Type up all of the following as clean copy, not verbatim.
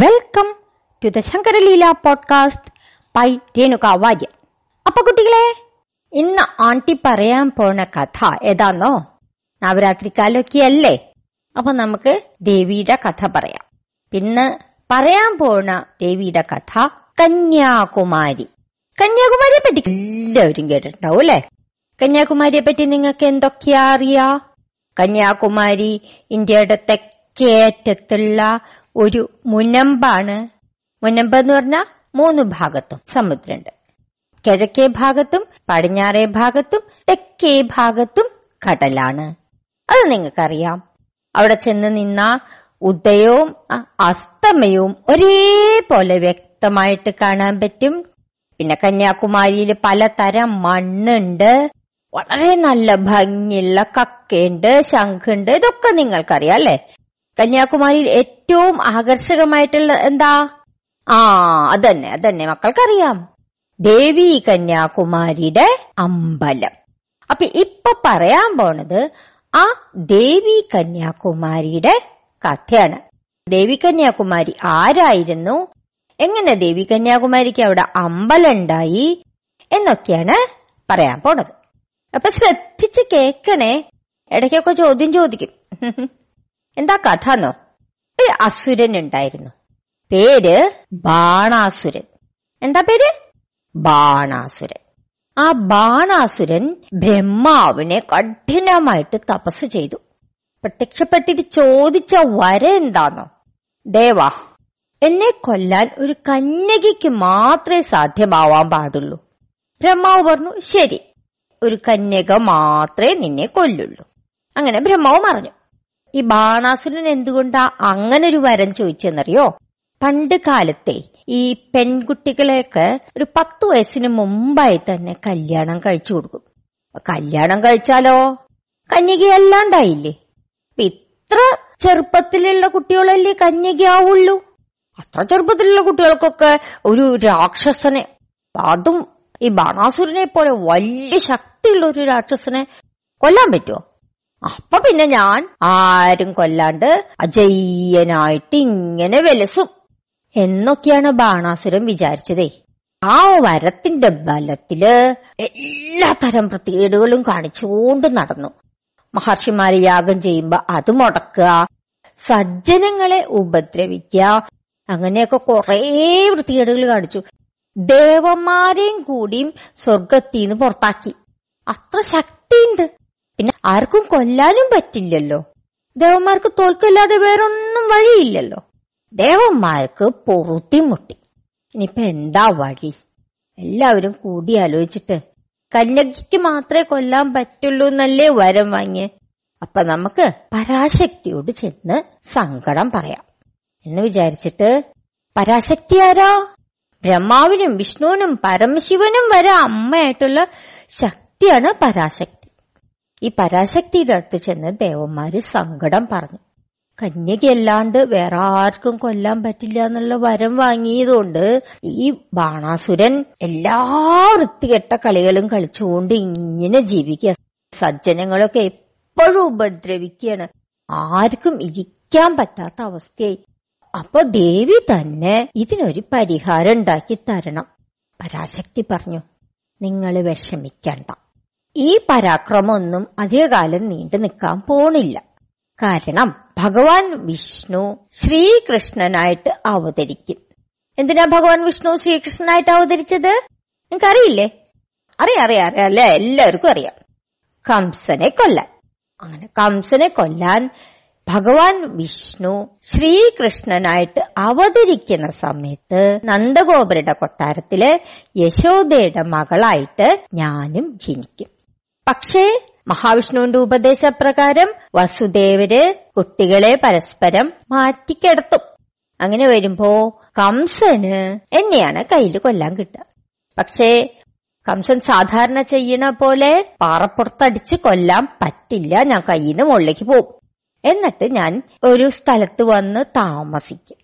Welcome to ദശങ്കര Leela podcast by Renuka Warrier. അപ്പൊ കുട്ടികളെ, ഇന്ന് ആണ്ടി പറയാൻ പോണ കഥ ഏതാന്നോ? നവരാത്രി കാലൊക്കെ അല്ലേ, അപ്പൊ നമുക്ക് ദേവിയുടെ കഥ പറയാം. പിന്നെ പറയാൻ പോണ ദേവിയുടെ കഥ കന്യാകുമാരി. കന്യാകുമാരിയെ പറ്റി എല്ലാവരും കേട്ടിട്ടുണ്ടാവും അല്ലെ? കന്യാകുമാരിയെ പറ്റി നിങ്ങൾക്ക് എന്തൊക്കെയാ അറിയാ? കന്യാകുമാരി ഇന്ത്യയുടെ തെക്കേറ്റത്തുള്ള ഒരു മുനമ്പാണ്. മുനമ്പ് എന്ന് പറഞ്ഞാൽ മൂന്ന് ഭാഗത്തും സമുദ്രമുണ്ട്. കിഴക്കേ ഭാഗത്തും പടിഞ്ഞാറേ ഭാഗത്തും തെക്കേ ഭാഗത്തും കടലാണ്. അത് നിങ്ങൾക്കറിയാം. അവിടെ ചെന്ന് നിന്ന ഉദയവും അസ്തമയവും ഒരേപോലെ വ്യക്തമായിട്ട് കാണാൻ പറ്റും. പിന്നെ കന്യാകുമാരിയിൽ പലതരം മണ്ണുണ്ട്. വളരെ നല്ല ഭംഗിയുള്ള കക്കയുണ്ട്, ശംഖുണ്ട്. ഇതൊക്കെ നിങ്ങൾക്കറിയാം അല്ലെ? കന്യാകുമാരിയിൽ ഏറ്റവും ആകർഷകമായിട്ടുള്ള എന്താ? അതന്നെ മക്കൾക്കറിയാം, ദേവി കന്യാകുമാരിയുടെ അമ്പലം. അപ്പൊ ഇപ്പൊ പറയാൻ പോണത് ആ ദേവി കന്യാകുമാരിയുടെ കഥയാണ്. ദേവി കന്യാകുമാരി ആരായിരുന്നു, എങ്ങനെ ദേവി കന്യാകുമാരിക്ക് അവിടെ അമ്പലം ഉണ്ടായി എന്നൊക്കെയാണ് പറയാൻ പോണത്. അപ്പൊ ശ്രദ്ധിച്ച് കേക്കണേ. ഇടയ്ക്കൊക്കെ ചോദ്യം ചോദിക്കും. എന്താ കഥ എന്നോ? ഒരു അസുരൻ ഉണ്ടായിരുന്നു, പേര് ബാണാസുരൻ. എന്താ പേര്? ബാണാസുരൻ. ആ ബാണാസുരൻ ബ്രഹ്മാവിനെ കഠിനമായിട്ട് തപസ് ചെയ്തു. പ്രത്യക്ഷപ്പെട്ടിട്ട് ചോദിച്ച വര എന്താണോ? ദേവാ, എന്നെ കൊല്ലാൻ ഒരു കന്യകയ്ക്ക് മാത്രമേ സാധ്യമാവാൻ പാടുള്ളൂ. ബ്രഹ്മാവ് പറഞ്ഞു, ശരി, ഒരു കന്യക മാത്രമേ നിന്നെ കൊല്ലുള്ളൂ. അങ്ങനെ ബ്രഹ്മാവ് പറഞ്ഞു. ഈ ബാണാസുരൻ എന്തുകൊണ്ടാ അങ്ങനൊരു വരം ചോദിച്ചെന്നറിയോ? പണ്ട് കാലത്തെ ഈ പെൺകുട്ടികളെയൊക്കെ ഒരു 10 വയസ്സിന് മുമ്പായി തന്നെ കല്യാണം കഴിച്ചു കൊടുക്കും. കല്യാണം കഴിച്ചാലോ കന്യകയല്ലാണ്ടായില്ലേ? ഇത്ര ചെറുപ്പത്തിലുള്ള കുട്ടികളല്ലേ കന്യകയാവുള്ളൂ. അത്ര ചെറുപ്പത്തിലുള്ള കുട്ടികൾക്കൊക്കെ ഒരു രാക്ഷസനെ, അതും ഈ ബാണാസുരനെ പോലെ വലിയ ശക്തിയുള്ള ഒരു രാക്ഷസനെ കൊല്ലാൻ പറ്റുമോ? അപ്പൊ പിന്നെ ഞാൻ ആരും കൊല്ലാണ്ട് അജയ്യനായിട്ട് ഇങ്ങനെ വിലസും എന്നൊക്കെയാണ് ബാണാസുരൻ വിചാരിച്ചതേ. ആ വരത്തിന്റെ ബലത്തില് എല്ലാ തരം പ്രത്യേകതകളും കാണിച്ചുകൊണ്ട് നടന്നു. മഹർഷിമാരെ യാഗം ചെയ്യുമ്പോ അത് മുടക്കുക, സജ്ജനങ്ങളെ ഉപദ്രവിക്കുക, അങ്ങനെയൊക്കെ കൊറേ വൃത്തികേടുകൾ കാണിച്ചു. ദേവന്മാരെയും കൂടിയും സ്വർഗത്തിന്ന് പുറത്താക്കി. അത്ര ശക്തിയുണ്ട്. പിന്നെ ആർക്കും കൊല്ലാനും പറ്റില്ലല്ലോ, ദേവന്മാർക്ക് തോൽക്കല്ലാതെ വേറൊന്നും വഴിയില്ലല്ലോ. ദേവന്മാർക്ക് പൊറുത്തിമുട്ടി. ഇനിയിപ്പൊ എന്താ വഴി? എല്ലാവരും കൂടി ആലോചിച്ചിട്ട് കന്യകയ്ക്ക് മാത്രമേ കൊല്ലാൻ പറ്റുള്ളൂ എന്നല്ലേ വരം വാങ്ങിയേ? അപ്പൊ നമുക്ക് പരാശക്തിയോട് ചെന്ന് സങ്കടം പറയാം എന്ന് വിചാരിച്ചിട്ട് പരാശക്തി ആരാ? ബ്രഹ്മാവിനും വിഷ്ണുവിനും പരമശിവനും വരെ അമ്മയായിട്ടുള്ള ശക്തിയാണ് പരാശക്തി. ഈ പരാശക്തിയുടെ അടുത്ത് ചെന്ന് ദേവന്മാര് സങ്കടം പറഞ്ഞു. കന്യകയല്ലാണ്ട് വേറെ ആർക്കും കൊല്ലാൻ പറ്റില്ല എന്നുള്ള വരം വാങ്ങിയതുകൊണ്ട് ഈ ബാണാസുരൻ എല്ലാ വൃത്തികെട്ട കളികളും കളിച്ചുകൊണ്ട് ഇങ്ങനെ ജീവിക്കുക. സജ്ജനങ്ങളൊക്കെ എപ്പോഴും ഉപദ്രവിക്കുകയാണ്. ആർക്കും ഇരിക്കാൻ പറ്റാത്ത അവസ്ഥയായി. അപ്പൊ ദേവി തന്നെ ഇതിനൊരു പരിഹാരം ഉണ്ടാക്കി തരണം. പരാശക്തി പറഞ്ഞു, നിങ്ങൾ വിഷമിക്കണ്ട, ഈ പരാക്രമമൊന്നും അധികകാലം നീണ്ടു നിൽക്കാൻ പോണില്ല. കാരണം ഭഗവാൻ വിഷ്ണു ശ്രീകൃഷ്ണനായിട്ട് അവതരിക്കും. എന്തിനാ ഭഗവാൻ വിഷ്ണു ശ്രീകൃഷ്ണനായിട്ട് അവതരിച്ചത്? നിങ്ങൾക്കറിയില്ലേ? അറിയാം, എല്ലാവർക്കും അറിയാം. കംസനെ കൊല്ലാൻ ഭഗവാൻ വിഷ്ണു ശ്രീകൃഷ്ണനായിട്ട് അവതരിക്കുന്ന സമയത്ത് നന്ദഗോപരുടെ കൊട്ടാരത്തിലെ യശോദയുടെ മകളായിട്ട് ഞാനും ജനിക്കും. പക്ഷേ മഹാവിഷ്ണുവിന്റെ ഉപദേശപ്രകാരം വസുദേവര് കുട്ടികളെ പരസ്പരം മാറ്റിക്കിടത്തും. അങ്ങനെ വരുമ്പോ കംസന് എന്നെയാണ് കയ്യിൽ കൊല്ലാൻ കിട്ടുക. പക്ഷേ കംസൻ സാധാരണ ചെയ്യണ പോലെ പാറപ്പുറത്തടിച്ച് കൊല്ലാൻ പറ്റില്ല, ഞാൻ കയ്യിൽ നിന്ന് മുകളിലേക്ക് പോകും. എന്നിട്ട് ഞാൻ ഒരു സ്ഥലത്ത് വന്ന് താമസിക്കും.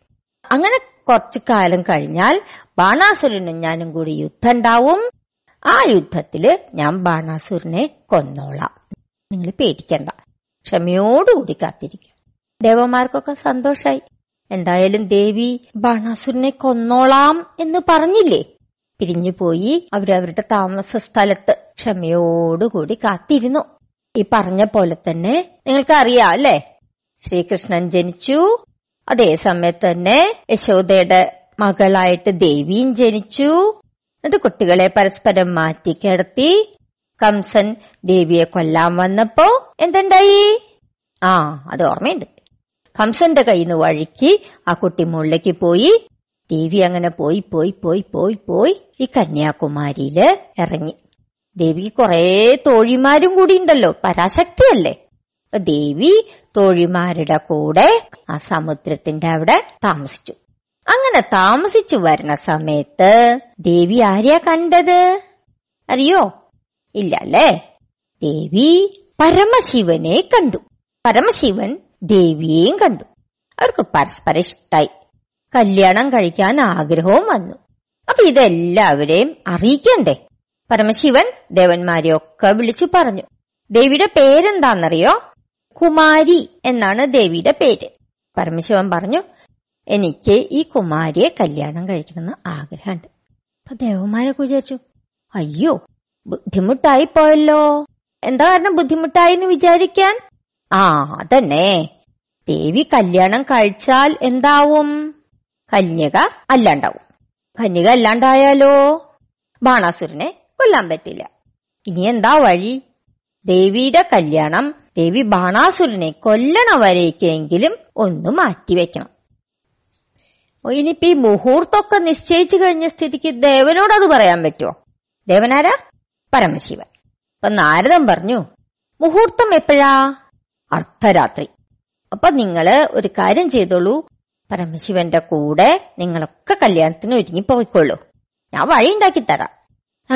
അങ്ങനെ കുറച്ചു കാലം കഴിഞ്ഞാൽ ബാണാസുരനും ഞാനും കൂടി യുദ്ധം ഉണ്ടാവും. ആ യുദ്ധത്തില് ഞാൻ ബാണാസുരനെ കൊന്നോളാം, നിങ്ങൾ പേടിക്കണ്ട, ക്ഷമയോടുകൂടി കാത്തിരിക്കും. ദേവന്മാർക്കൊക്കെ സന്തോഷായി. എന്തായാലും ദേവി ബാണാസുരനെ കൊന്നോളാം എന്ന് പറഞ്ഞില്ലേ? പിരിഞ്ഞുപോയി അവരവരുടെ താമസ സ്ഥലത്ത് ക്ഷമയോടുകൂടി കാത്തിരുന്നു. ഈ പറഞ്ഞ പോലെ തന്നെ നിങ്ങൾക്കറിയാം അല്ലേ, ശ്രീകൃഷ്ണൻ ജനിച്ചു, അതേ സമയത്ത് തന്നെ യശോദയുടെ മകളായിട്ട് ദേവിയും ജനിച്ചു. എന്നിട്ട് കുട്ടികളെ പരസ്പരം മാറ്റി കിടത്തി. കംസൻ ദേവിയെ കൊല്ലാൻ വന്നപ്പോ എന്തുണ്ടായി? അത് ഓർമ്മയുണ്ട്. കംസന്റെ കയ്യിൽ നിന്ന് വഴുക്കി ആ കുട്ടി മുകളിലേക്ക് പോയി. ദേവി അങ്ങനെ പോയി പോയി പോയി പോയി പോയി ഈ കന്യാകുമാരിയില് ഇറങ്ങി. ദേവിക്ക് കൊറേ തോഴിമാരും കൂടി ഉണ്ടല്ലോ, പരാശക്തിയല്ലേ. ദേവി തോഴിമാരുടെ കൂടെ ആ സമുദ്രത്തിന്റെ അവിടെ താമസിച്ചു. അങ്ങനെ താമസിച്ചു വരുന്ന സമയത്ത് ദേവി ആരെയാ കണ്ടത് അറിയോ? ഇല്ല അല്ലേ. ദേവി പരമശിവനെ കണ്ടു, പരമശിവൻ ദേവിയെയും കണ്ടു. അവർക്ക് പരസ്പരം ഇഷ്ടായി, കല്യാണം കഴിക്കാൻ ആഗ്രഹവും വന്നു. അപ്പൊ ഇതെല്ലാവരെയും അറിയിക്കണ്ടേ? പരമശിവൻ ദേവന്മാരെയൊക്കെ വിളിച്ചു പറഞ്ഞു. ദേവിയുടെ പേരെന്താണെന്നറിയോ? കുമാരി എന്നാണ് ദേവിയുടെ പേര്. പരമശിവൻ പറഞ്ഞു, എനിക്ക് ഈ കുമാരിയെ കല്യാണം കഴിക്കണമെന്ന് ആഗ്രഹമുണ്ട്. അപ്പൊ ദേവന്മാരൊക്കെ വിചാരിച്ചു, അയ്യോ ബുദ്ധിമുട്ടായി പോയല്ലോ. എന്താ കാരണം ബുദ്ധിമുട്ടായി എന്ന് വിചാരിക്കാൻ? അതന്നെ, ദേവി കല്യാണം കഴിച്ചാൽ എന്താവും? കന്യക അല്ലാണ്ടാവും. കന്യക അല്ലാണ്ടായാലോ ബാണാസുരനെ കൊല്ലാൻ പറ്റില്ല. ഇനി എന്താ വഴി? ദേവിയുടെ കല്യാണം ദേവി ബാണാസുരനെ കൊല്ലണവരേക്കെങ്കിലും ഒന്ന് മാറ്റിവെക്കണം. ഇനിയിപ്പോ ഈ മുഹൂർത്തൊക്കെ നിശ്ചയിച്ചു കഴിഞ്ഞ സ്ഥിതിക്ക് ദേവനോടത് പറയാൻ പറ്റുമോ? ദേവനാരാ? പരമശിവൻ. അപ്പൊ നാരദൻ പറഞ്ഞു, മുഹൂർത്തം എപ്പോഴാ? അർദ്ധരാത്രി. അപ്പൊ നിങ്ങള് ഒരു കാര്യം ചെയ്തോളൂ, പരമശിവന്റെ കൂടെ നിങ്ങളൊക്കെ കല്യാണത്തിന് ഒരുങ്ങി പോയിക്കോളൂ, ഞാൻ വഴി ഉണ്ടാക്കി തരാം.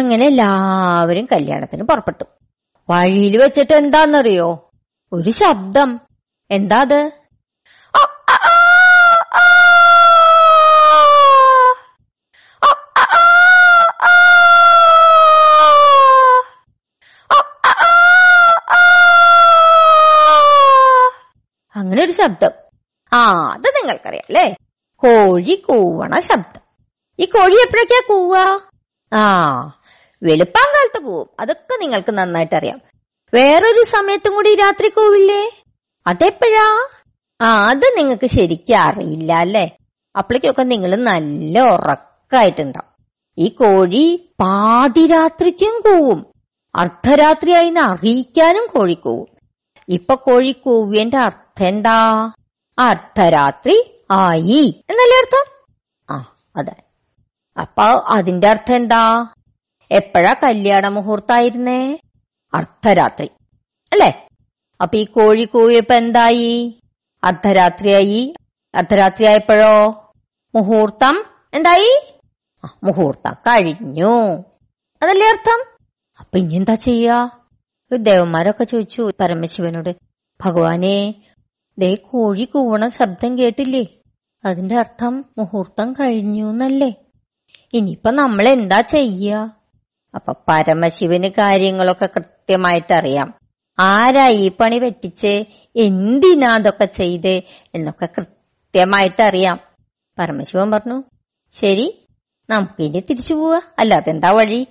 അങ്ങനെ എല്ലാവരും കല്യാണത്തിന് പുറപ്പെട്ടു. വഴിയിൽ വെച്ചിട്ട് എന്താന്നറിയോ ഒരു ശബ്ദം. എന്താ അത്? അങ്ങനെ ഒരു ശബ്ദം. അത് നിങ്ങൾക്കറിയാം അല്ലേ, കോഴി കൂവണ ശബ്ദം. ഈ കോഴി എപ്പോഴൊക്കെയാ കൂവ? വെളുപ്പാങ്കാലത്ത് കൂവും, അതൊക്കെ നിങ്ങൾക്ക് നന്നായിട്ട് അറിയാം. വേറൊരു സമയത്തും കൂടി രാത്രി കൂവില്ലേ, അതെപ്പോഴാ? അത് നിങ്ങൾക്ക് ശരിക്കും അറിയില്ല അല്ലേ. അപ്പോഴേക്കൊക്കെ നിങ്ങൾ നല്ല ഉറക്കായിട്ടുണ്ടാവും. ഈ കോഴി പാതിരാത്രിക്കും കൂവും, അർദ്ധരാത്രിയായി അറിയിക്കാനും കോഴി കൂവും. ഇപ്പൊ കോഴി കൂവിയന്റെ അർത്ഥം എന്താ? അർദ്ധരാത്രി ആയി എന്നല്ലേ അർത്ഥം? അതെ. അപ്പൊ അതിന്റെ അർത്ഥം എന്താ? എപ്പോഴാ കല്യാണ മുഹൂർത്തായിരുന്നേ? അർദ്ധരാത്രി അല്ലേ. അപ്പൊ ഈ കോഴി കൂവിയപ്പോ എന്തായി? അർദ്ധരാത്രിയായി. അർദ്ധരാത്രി ആയപ്പോഴോ മുഹൂർത്തം എന്തായി? മുഹൂർത്തം കഴിഞ്ഞു അതല്ലേ അർത്ഥം. അപ്പൊ ഇനി എന്താ ചെയ്യാ? ദേവന്മാരൊക്കെ ചോദിച്ചു പരമശിവനോട്, ഭഗവാനെ ദേ കോഴി കൂവണ ശബ്ദം കേട്ടില്ലേ, അതിന്റെ അർത്ഥം മുഹൂർത്തം കഴിഞ്ഞു എന്നല്ലേ. ഇനിയിപ്പൊ നമ്മളെന്താ ചെയ്യ? അപ്പൊ പരമശിവന് കാര്യങ്ങളൊക്കെ കൃത്യമായിട്ടറിയാം. ആരാ ഈ പണി പറ്റിച്ച്, എന്തിനാ അതൊക്കെ ചെയ്ത് എന്നൊക്കെ കൃത്യമായിട്ടറിയാം. പരമശിവൻ പറഞ്ഞു, ശരി നമുക്ക് ഇനി തിരിച്ചു പോവാ, അല്ലാതെ എന്താ വഴി?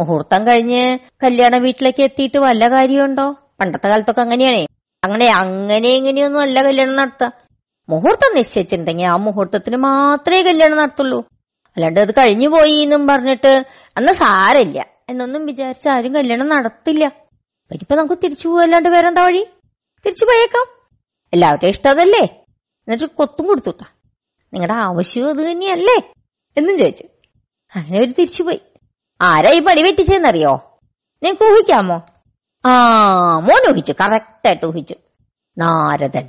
മുഹൂർത്തം കഴിഞ്ഞ് കല്യാണ വീട്ടിലേക്ക് എത്തിയിട്ട് വല്ല കാര്യമുണ്ടോ? പണ്ടത്തെ കാലത്തൊക്കെ അങ്ങനെയാണേ. അങ്ങനെ എങ്ങനെയൊന്നും അല്ല കല്യാണം നടത്താം. മുഹൂർത്തം നിശ്ചയിച്ചിട്ടുണ്ടെങ്കിൽ ആ മുഹൂർത്തത്തിന് മാത്രമേ കല്യാണം നടത്തുള്ളൂ. അല്ലാണ്ട് അത് കഴിഞ്ഞു പോയി എന്നും പറഞ്ഞിട്ട് അന്ന് സാരമില്ല എന്നൊന്നും വിചാരിച്ച് ആരും കല്യാണം നടത്തില്ല. ഇനിയിപ്പോ നമുക്ക് തിരിച്ചു പോവല്ലാണ്ട് വേറെ എന്താ വഴി? തിരിച്ചു പോയേക്കാം, എല്ലാവരുടെയും ഇഷ്ടമല്ലേ. എന്നിട്ട് കൊത്തും കൊടുത്തുട്ടാ, നിങ്ങളുടെ ആവശ്യവും അത് തന്നെയല്ലേ എന്നും ചോദിച്ചു. അങ്ങനെ ഒരു തിരിച്ചുപോയി. ആരാ ഈ പണി വെട്ടിച്ചെന്നറിയോ? നിങ്ങൾക്ക് ഊഹിക്കാമോ? മോൻ ഊഹിച്ചു, കറക്റ്റായിട്ട് ഊഹിച്ചു. നാരദൻ.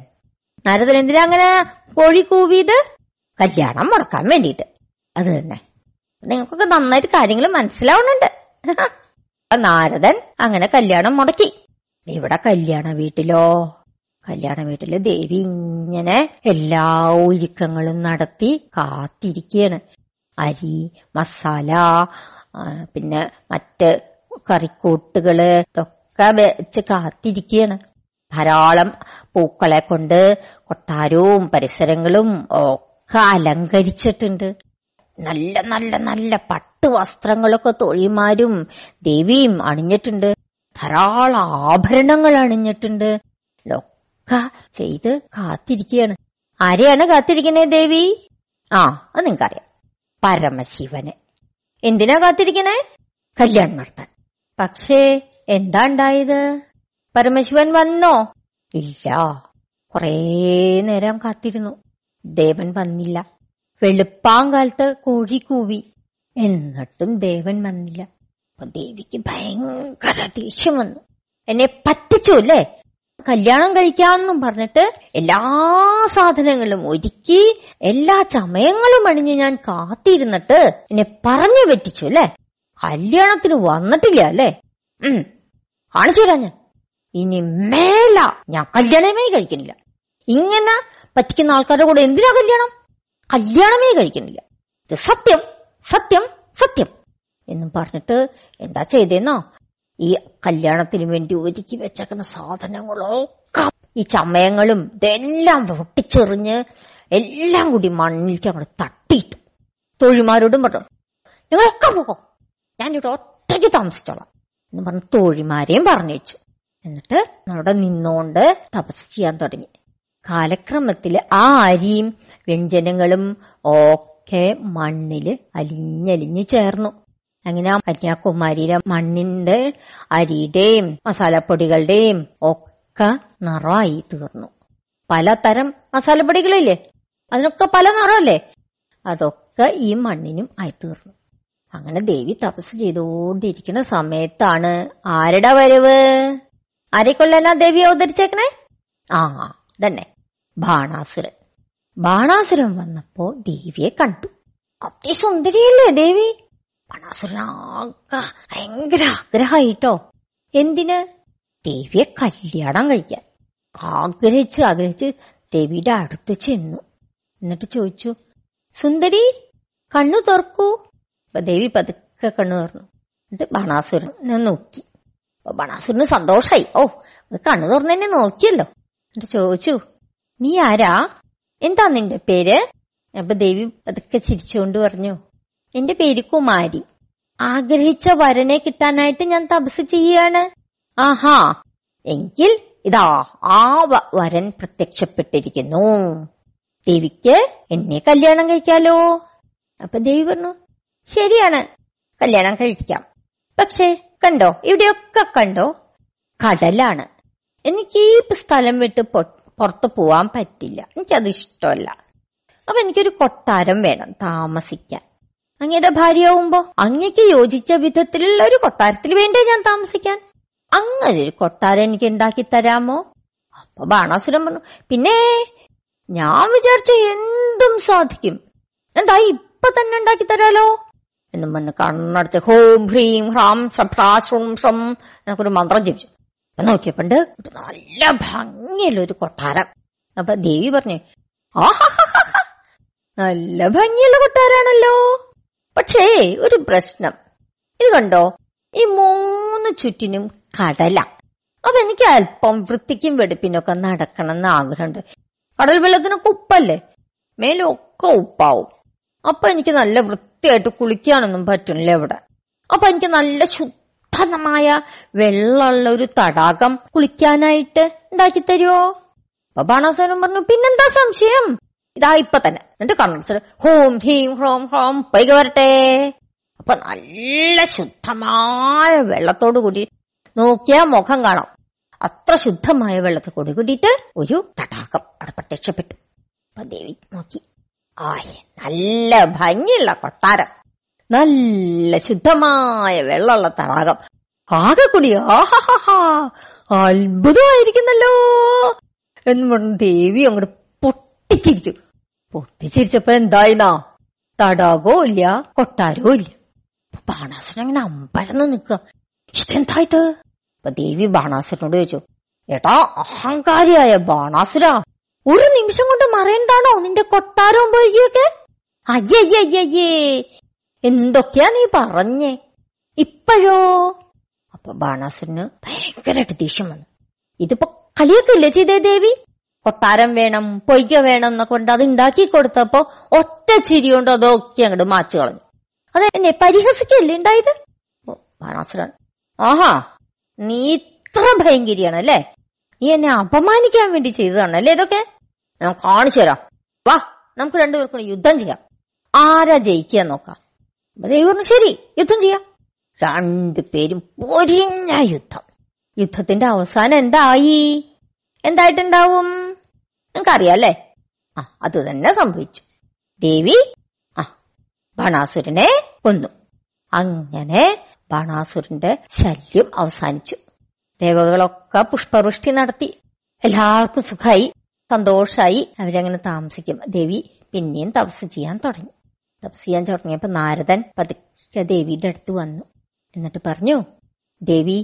നാരദൻ എന്തിനാ അങ്ങനെ കോഴി കൂവിയത്? കല്യാണം മുടക്കാൻ വേണ്ടിയിട്ട്. അത് തന്നെ. നിങ്ങൾക്കൊക്കെ നന്നായിട്ട് കാര്യങ്ങൾ മനസ്സിലാവുന്നുണ്ട്. നാരദൻ അങ്ങനെ കല്യാണം മുടക്കി. ഇവിടെ കല്യാണ വീട്ടില് ദേവി ഇങ്ങനെ എല്ലാ ഒരുക്കങ്ങളും നടത്തി കാത്തിരിക്കുകയാണ്. അരി, മസാല, പിന്നെ മറ്റ് കറിക്കൂട്ടുകള് ഇതൊക്കെ വെച്ച് കാത്തിരിക്കുകയാണ്. ധാരാളം പൂക്കളെ കൊണ്ട് കൊട്ടാരവും പരിസരങ്ങളും ഒക്കെ അലങ്കരിച്ചിട്ടുണ്ട്. നല്ല നല്ല നല്ല പട്ടുവസ്ത്രങ്ങളൊക്കെ തോഴിമാരും ദേവിയും അണിഞ്ഞിട്ടുണ്ട്. ധാരാളം ആഭരണങ്ങൾ അണിഞ്ഞിട്ടുണ്ട്. ഇതൊക്കെ ചെയ്ത് കാത്തിരിക്കുകയാണ്. ആരെയാണ് കാത്തിരിക്കണേ ദേവി? അത് നിങ്ങൾക്കറിയാം, പരമശിവനെ. എന്തിനാ കാത്തിരിക്കണേ? കല്യാണം നടത്താൻ. പക്ഷേ എന്താ ഉണ്ടായത്? പരമശിവൻ വന്നോ? ഇല്ല. കൊറേ നേരം കാത്തിരുന്നു, ദേവൻ വന്നില്ല. വെളുപ്പാങ്കാലത്ത് കോഴി കൂവി, എന്നിട്ടും ദേവൻ വന്നില്ല. അപ്പൊ ദേവിക്ക് ഭയങ്കര ദേഷ്യം വന്നു. എന്നെ പറ്റിച്ചു അല്ലേ, കല്യാണം കഴിക്കാമെന്നും പറഞ്ഞിട്ട് എല്ലാ സാധനങ്ങളും ഒരുക്കി എല്ലാ ചമയങ്ങളും അണിഞ്ഞ് ഞാൻ കാത്തിരുന്നിട്ട് എന്നെ പറഞ്ഞു പറ്റിച്ചു അല്ലേ, കല്യാണത്തിന് വന്നിട്ടില്ല അല്ലേ, കാണിച്ചു തരാ ഞാൻ. ഇനി മേല ഞാൻ കല്യാണമേ കഴിക്കുന്നില്ല. ഇങ്ങനെ പറ്റിക്കുന്ന ആൾക്കാരുടെ കൂടെ എന്തിനാ കല്യാണം? കല്യാണമേ കഴിക്കുന്നില്ല. ഇത് സത്യം സത്യം സത്യം എന്നും പറഞ്ഞിട്ട് എന്താ ചെയ്തേന്നോ, ഈ കല്യാണത്തിന് വേണ്ടി ഒരുക്കി വെച്ചേക്കുന്ന സാധനങ്ങളൊക്കെ ഈ ചമയങ്ങളും ഇതെല്ലാം പൊട്ടിച്ചെറിഞ്ഞ് എല്ലാം കൂടി മണ്ണിലേക്ക് അങ്ങോട്ട് തട്ടിയിട്ടു. തോഴിമാരോടും പറഞ്ഞു, നിങ്ങളൊക്കെ പോകോ, ഞാനിവിടെ ഒറ്റയ്ക്ക് താമസിച്ചോളാം എന്ന് പറഞ്ഞ് തോഴിമാരെയും പറഞ്ഞു വെച്ചു. എന്നിട്ട് അവിടെ നിന്നോണ്ട് തപസ് ചെയ്യാൻ തുടങ്ങി. കാലക്രമത്തിൽ ആ അരിയും വ്യഞ്ജനങ്ങളും ഒക്കെ മണ്ണില് അലിഞ്ഞലിഞ്ഞു ചേർന്നു. അങ്ങനെ കന്യാകുമാരിയിലെ മണ്ണിന്റെ അരിയുടെയും മസാലപ്പൊടികളുടെയും ഒക്കെ നിറമായി തീർന്നു. പലതരം മസാലപ്പൊടികളില്ലേ, അതിനൊക്കെ പല നിറമല്ലേ, അതൊക്കെ ഈ മണ്ണിനും ആയി തീർന്നു. അങ്ങനെ ദേവി തപസ് ചെയ്തുകൊണ്ടിരിക്കുന്ന സമയത്താണ് ആരുടെ വരവ്? ആരെക്കൊല്ലാനാ ദേവി അവതരിച്ചേക്കണേ? തന്നെ ബാണാസുരൻ. ബാണാസുരൻ വന്നപ്പോ ദേവിയെ കണ്ടു. അതിസുന്ദരിയല്ലേ ദേവി? ബാണാസുരനാകെ ഭയങ്കര ആഗ്രഹമായിട്ടോ. എന്തിന്? ദേവിയെ കല്യാണം കഴിക്കാൻ ആഗ്രഹിച്ച് ആഗ്രഹിച്ച് ദേവിയുടെ അടുത്ത് ചെന്നു. എന്നിട്ട് ചോദിച്ചു, സുന്ദരി കണ്ണു തുറക്കൂ. ദേവി പതുക്കെ കണ്ണു തുറന്നു. എന്നിട്ട് ബാണാസുരനെ നോക്കി. ബാണാസുരന് സന്തോഷായി. അത് കണ്ണു തുറന്ന് തന്നെ നോക്കിയല്ലോ. എന്നിട്ട് ചോദിച്ചു, നീ ആരാ? എന്താ നിന്റെ പേര്? അപ്പൊ ദേവി അതൊക്കെ ചിരിച്ചുകൊണ്ട് പറഞ്ഞു, എന്റെ പേര് കുമാരി. ആഗ്രഹിച്ച വരനെ കിട്ടാനായിട്ട് ഞാൻ തപസ് ചെയ്യാണ്. ആഹാ, എങ്കിൽ ഇതാ ആ വരൻ പ്രത്യക്ഷപ്പെട്ടിരിക്കുന്നു. ദേവിക്ക് എന്നെ കല്യാണം കഴിക്കാലോ. അപ്പൊ ദേവി പറഞ്ഞു, ശരിയാണ്, കല്യാണം കഴിക്കാം. പക്ഷേ കണ്ടോ, ഇവിടെയൊക്കെ കണ്ടോ കടലാണ്. എനിക്ക് ഈ സ്ഥലം വിട്ട് പുറത്ത് പോവാൻ പറ്റില്ല, എനിക്കത് ഇഷ്ടമല്ല. അപ്പൊ എനിക്കൊരു കൊട്ടാരം വേണം താമസിക്കാൻ. അങ്ങയുടെ ഭാര്യയാവുമ്പോ അങ്ങക്ക് യോജിച്ച വിധത്തിലുള്ള ഒരു കൊട്ടാരത്തിൽ വേണ്ടേ ഞാൻ താമസിക്കാൻ? അങ്ങനെ ഒരു കൊട്ടാരം എനിക്ക് ഉണ്ടാക്കി തരാമോ? അപ്പൊ ബാണാസുരൻ പറഞ്ഞു, പിന്നെ ഞാൻ വിചാരിച്ച എന്തും സാധിക്കും, എന്താ ഇപ്പൊ തന്നെ ഉണ്ടാക്കി തരാലോ എന്നും പറഞ്ഞു കണ്ണടച്ച് ഹോം ഹ്രീം ഹ്രാം ശ്രം എന്നൊരു മന്ത്രം ജപിച്ചു. നോക്കിയപ്പോണ്ട് നല്ല ഭംഗിയുള്ളൊരു കൊട്ടാരം. അപ്പൊ ദേവി പറഞ്ഞു, ആഹാ, നല്ല ഭംഗിയുള്ള കൊട്ടാരാണല്ലോ, പക്ഷേ ഒരു പ്രശ്നം. ഇത് കണ്ടോ, ഈ മൂന്ന് ചുറ്റിനും കടല. അപ്പൊ എനിക്ക് അല്പം വൃത്തിക്കും വെടുപ്പിനൊക്കെ നടക്കണം എന്ന് ആഗ്രഹമുണ്ട്. കടൽ വെള്ളത്തിനൊക്കെ ഉപ്പല്ലേ, മേലൊക്കെ ഉപ്പാവും. അപ്പൊ എനിക്ക് നല്ല വൃത്തിയായിട്ട് കുളിക്കാനൊന്നും പറ്റുന്നില്ല ഇവിടെ. അപ്പൊ എനിക്ക് നല്ല മായ വെള്ളമുള്ള ഒരു തടാകം കുളിക്കാനായിട്ട് ഉണ്ടാക്കി തരുമോ? അപ്പൊ ബാണാസുരൻ പറഞ്ഞു, പിന്നെന്താ സംശയം, ഇതാ ഇപ്പൊ തന്നെ. എന്നിട്ട് കണ്ണടച്ചിട്ട് ഹോം ഹീം ഹ്രോം ഹ്രോം പൈക വരട്ടെ. അപ്പൊ നല്ല ശുദ്ധമായ വെള്ളത്തോട് കൂടി നോക്കിയാ മുഖം കാണാം, അത്ര ശുദ്ധമായ വെള്ളത്തോട് കൂടിയിട്ട് ഒരു തടാകം അവിടെ പ്രത്യക്ഷപ്പെട്ടു. അപ്പൊ ദേവി നോക്കി, നല്ല ഭംഗിയുള്ള കൊട്ടാരം, നല്ല ശുദ്ധമായ വെള്ളമുള്ള തടാകം, ആകെ കൂടി ആഹാഹാ അത്ഭുതമായിരിക്കുന്നല്ലോ എന്ന് പറഞ്ഞു ദേവി അങ്ങോട്ട് പൊട്ടിച്ചിരിച്ചു. പൊട്ടിച്ചിരിച്ചപ്പോ എന്തായിന്നാ, തടാകവും ഇല്ല കൊട്ടാരവും ഇല്ല. ബാണാസുരൻ അങ്ങനെ അമ്പരന്ന് നിക്കുക, ഇതെന്തായത്? അപ്പൊ ദേവി ബാണാസുരനോട് ചോദിച്ചു, ഏട്ടാ അഹങ്കാരിയായ ബാണാസുര, ഒരു നിമിഷം കൊണ്ട് മറയണ്ടാണോ നിന്റെ കൊട്ടാരവും പോയിക്കൊക്കെ? അയ്യേ, എന്തൊക്കെയാ നീ പറഞ്ഞേ ഇപ്പോഴോ? അപ്പൊ ബാണാസുരന് ഭയങ്കരമായിട്ട് ദേഷ്യം വന്നു. ഇതിപ്പോ കളിയാക്കില്ലേ ചിതേദേവി? കൊട്ടാരം വേണം, പൊയ്ക്ക വേണം എന്നൊക്കെ കൊണ്ട് അത് ഉണ്ടാക്കി കൊടുത്തപ്പോ ഒറ്റ ചിരി കൊണ്ട് അതൊക്കെ അങ്ങോട്ട് മാച്ചു കളഞ്ഞു. അത് എന്നെ പരിഹസിക്കല്ലേ ഉണ്ടായത്? ബാണാസുരൻ, ആഹാ, നീ ഇത്ര ഭയങ്കരിയാണല്ലേ, നീ എന്നെ അപമാനിക്കാൻ വേണ്ടി ചെയ്തതാണല്ലേ ഇതൊക്കെ? ഞാൻ കാണിച്ചു തരാം, വാ നമുക്ക് രണ്ടുപേർക്കും യുദ്ധം ചെയ്യാം, ആരാ ജയിക്കാൻ നോക്കാം. ദൈവം ശരി യുദ്ധം ചെയ്യാം. രണ്ടുപേരും പൊരിഞ്ഞ യുദ്ധം. യുദ്ധത്തിന്റെ അവസാനം എന്തായി? എന്തായിട്ടുണ്ടാവും നിങ്ങൾക്കറിയാല്ലേ? ആ, അത് തന്നെ സംഭവിച്ചു. ദേവി ബാണാസുരനെ കൊന്നു. അങ്ങനെ ബാണാസുരന്റെ ശല്യം അവസാനിച്ചു. ദേവകളൊക്കെ പുഷ്പവൃഷ്ടി നടത്തി, എല്ലാവർക്കും സുഖമായി, സന്തോഷമായി. അവരങ്ങനെ താമസിക്കും. ദേവി പിന്നെയും തപസ് ചെയ്യാൻ തുടങ്ങി. തപസ് ചെയ്യാൻ തുടങ്ങിയപ്പോൾ നാരദൻ പതുക്കെ ദേവിയുടെ അടുത്ത് വന്നു. എന്നിട്ട് പറഞ്ഞു, ദേവി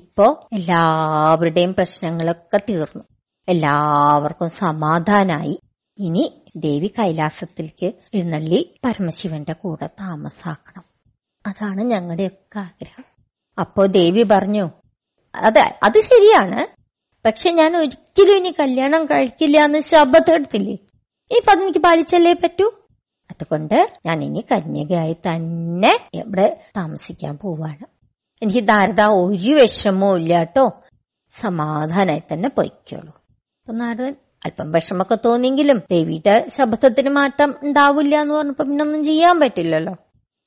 ഇപ്പോ എല്ലാവരുടെയും പ്രശ്നങ്ങളൊക്കെ തീർന്നു, എല്ലാവർക്കും സമാധാനായി. ഇനി ദേവി കൈലാസത്തിലേക്ക് എഴുന്നള്ളി പരമശിവന്റെ കൂടെ താമസാക്കണം, അതാണ് ഞങ്ങളുടെയൊക്കെ ആഗ്രഹം. അപ്പോ ദേവി പറഞ്ഞു, അതെ അത് ശരിയാണ്, പക്ഷെ ഞാൻ ഒരിക്കലും ഇനി കല്യാണം കഴിക്കില്ല എന്ന് ശബ്ദത്തെടുത്തില്ലേ, ഇപ്പൊ അതെനിക്ക് പാലിച്ചല്ലേ പറ്റൂ. അതുകൊണ്ട് ഞാൻ ഇനി കന്യകയായി തന്നെ ഇവിടെ താമസിക്കാൻ പോവാണ്. എനിക്ക് നാരദ ഒരു വിഷമവും ഇല്ല കേട്ടോ, സമാധാനായി തന്നെ പൊയ്ക്കോളൂ. അപ്പൊ നാരദൻ അല്പം വിഷമൊക്കെ തോന്നിയെങ്കിലും ദേവിയുടെ ശബ്ദത്തിന് മാറ്റം ഉണ്ടാവില്ല എന്ന് പറഞ്ഞപ്പോ പിന്നൊന്നും ചെയ്യാൻ പറ്റില്ലല്ലോ.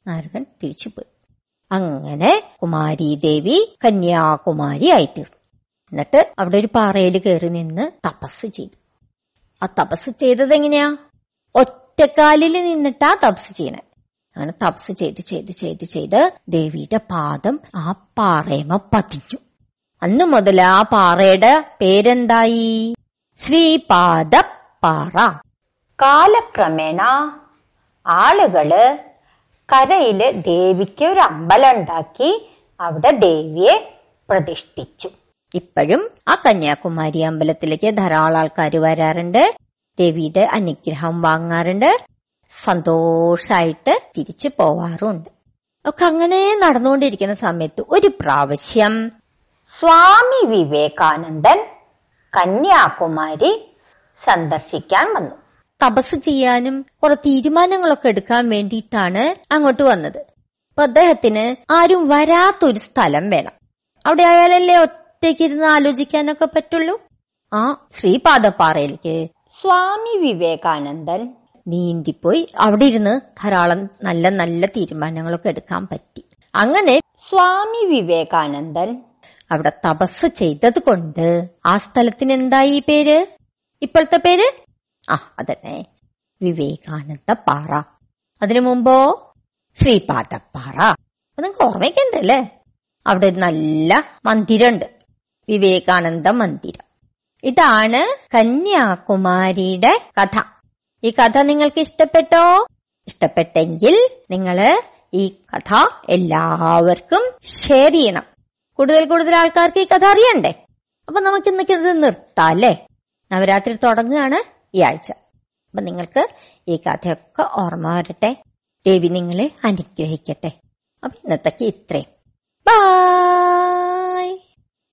നാരദൻ തിരിച്ചുപോയി. അങ്ങനെ കുമാരി ദേവി കന്യാകുമാരി ആയിത്തീർന്നു. എന്നിട്ട് അവിടെ ഒരു പാറയിൽ കയറി നിന്ന് തപസ് ചെയ്തു. ആ തപസ് ചെയ്തത് എങ്ങനെയാ? ഒറ്റക്കാലിൽ നിന്നിട്ടാ തപസ് ചെയ്യണേ. അങ്ങനെ തപസ് ചെയ്ത് ചെയ്ത് ചെയ്ത് ചെയ്ത് ദേവിയുടെ പാദം ആ പാറേമ പതിഞ്ഞു. അന്നു മുതൽ ആ പാറയുടെ പേരെന്തായി? ശ്രീപാദ പാറ. കാലക്രമേണ ആളുകള് കരയില് ദേവിക്ക് ഒരു അമ്പലം ഉണ്ടാക്കി അവിടെ ദേവിയെ പ്രതിഷ്ഠിച്ചു. ഇപ്പോഴും ആ കന്യാകുമാരി അമ്പലത്തിലേക്ക് ധാരാളം ആൾക്കാർ വരാറുണ്ട്, ദേവിയുടെ അനുഗ്രഹം വാങ്ങാറുണ്ട്, സന്തോഷായിട്ട് തിരിച്ചു പോവാറുണ്ട്. ഒക്കെ അങ്ങനെ നടന്നുകൊണ്ടിരിക്കുന്ന സമയത്ത് ഒരു പ്രാവശ്യം സ്വാമി വിവേകാനന്ദൻ കന്യാകുമാരി സന്ദർശിക്കാൻ വന്നു. തപസ് ചെയ്യാനും കുറെ തീരുമാനങ്ങളൊക്കെ എടുക്കാൻ വേണ്ടിയിട്ടാണ് അങ്ങോട്ട് വന്നത്. അപ്പൊ അദ്ദേഹത്തിന് ആരും വരാത്തൊരു സ്ഥലം വേണം, അവിടെ ആയാലല്ലേ ഒറ്റയ്ക്ക് ഇരുന്ന് ആലോചിക്കാനൊക്കെ പറ്റുള്ളൂ. ആ ശ്രീപാദപ്പാറയിലേക്ക് സ്വാമി വിവേകാനന്ദൻ നീന്തിപ്പോയി. അവിടെ ഇരുന്ന് ധാരാളം നല്ല നല്ല തീരുമാനങ്ങളൊക്കെ എടുക്കാൻ പറ്റി. അങ്ങനെ സ്വാമി വിവേകാനന്ദൻ അവിടെ തപസ് ചെയ്തത് കൊണ്ട് ആ സ്ഥലത്തിന് എന്തായി പേര്? ഇപ്പോഴത്തെ പേര് ആ അതന്നെ, വിവേകാനന്ദ പാറ. അതിനു മുമ്പോ ശ്രീപാദപ്പാറ. അത് നിങ്ങൾക്ക് ഓർമ്മിക്കണ്ടല്ലേ? അവിടെ ഒരു നല്ല മന്ദിരമുണ്ട്, വിവേകാനന്ദ മന്ദിരം. ഇതാണ് കന്യാകുമാരിയുടെ കഥ. ഈ കഥ നിങ്ങൾക്ക് ഇഷ്ടപ്പെട്ടോ? ഇഷ്ടപ്പെട്ടെങ്കിൽ നിങ്ങള് ഈ കഥ എല്ലാവർക്കും ഷെയർ ചെയ്യണം. കൂടുതൽ കൂടുതൽ ആൾക്കാർക്ക് ഈ കഥ അറിയണ്ടേ? അപ്പൊ നമുക്ക് ഇന്നൊക്കെ ഇത് നിർത്താം അല്ലേ? നവരാത്രി തുടങ്ങുകയാണ് ഈ ആഴ്ച. അപ്പൊ നിങ്ങൾക്ക് ഈ കഥയൊക്കെ ഓർമ്മ വരട്ടെ. ദേവി നിങ്ങളെ അനുഗ്രഹിക്കട്ടെ. അപ്പൊ ഇന്നത്തേക്ക് ഇത്രയും. ബൈ.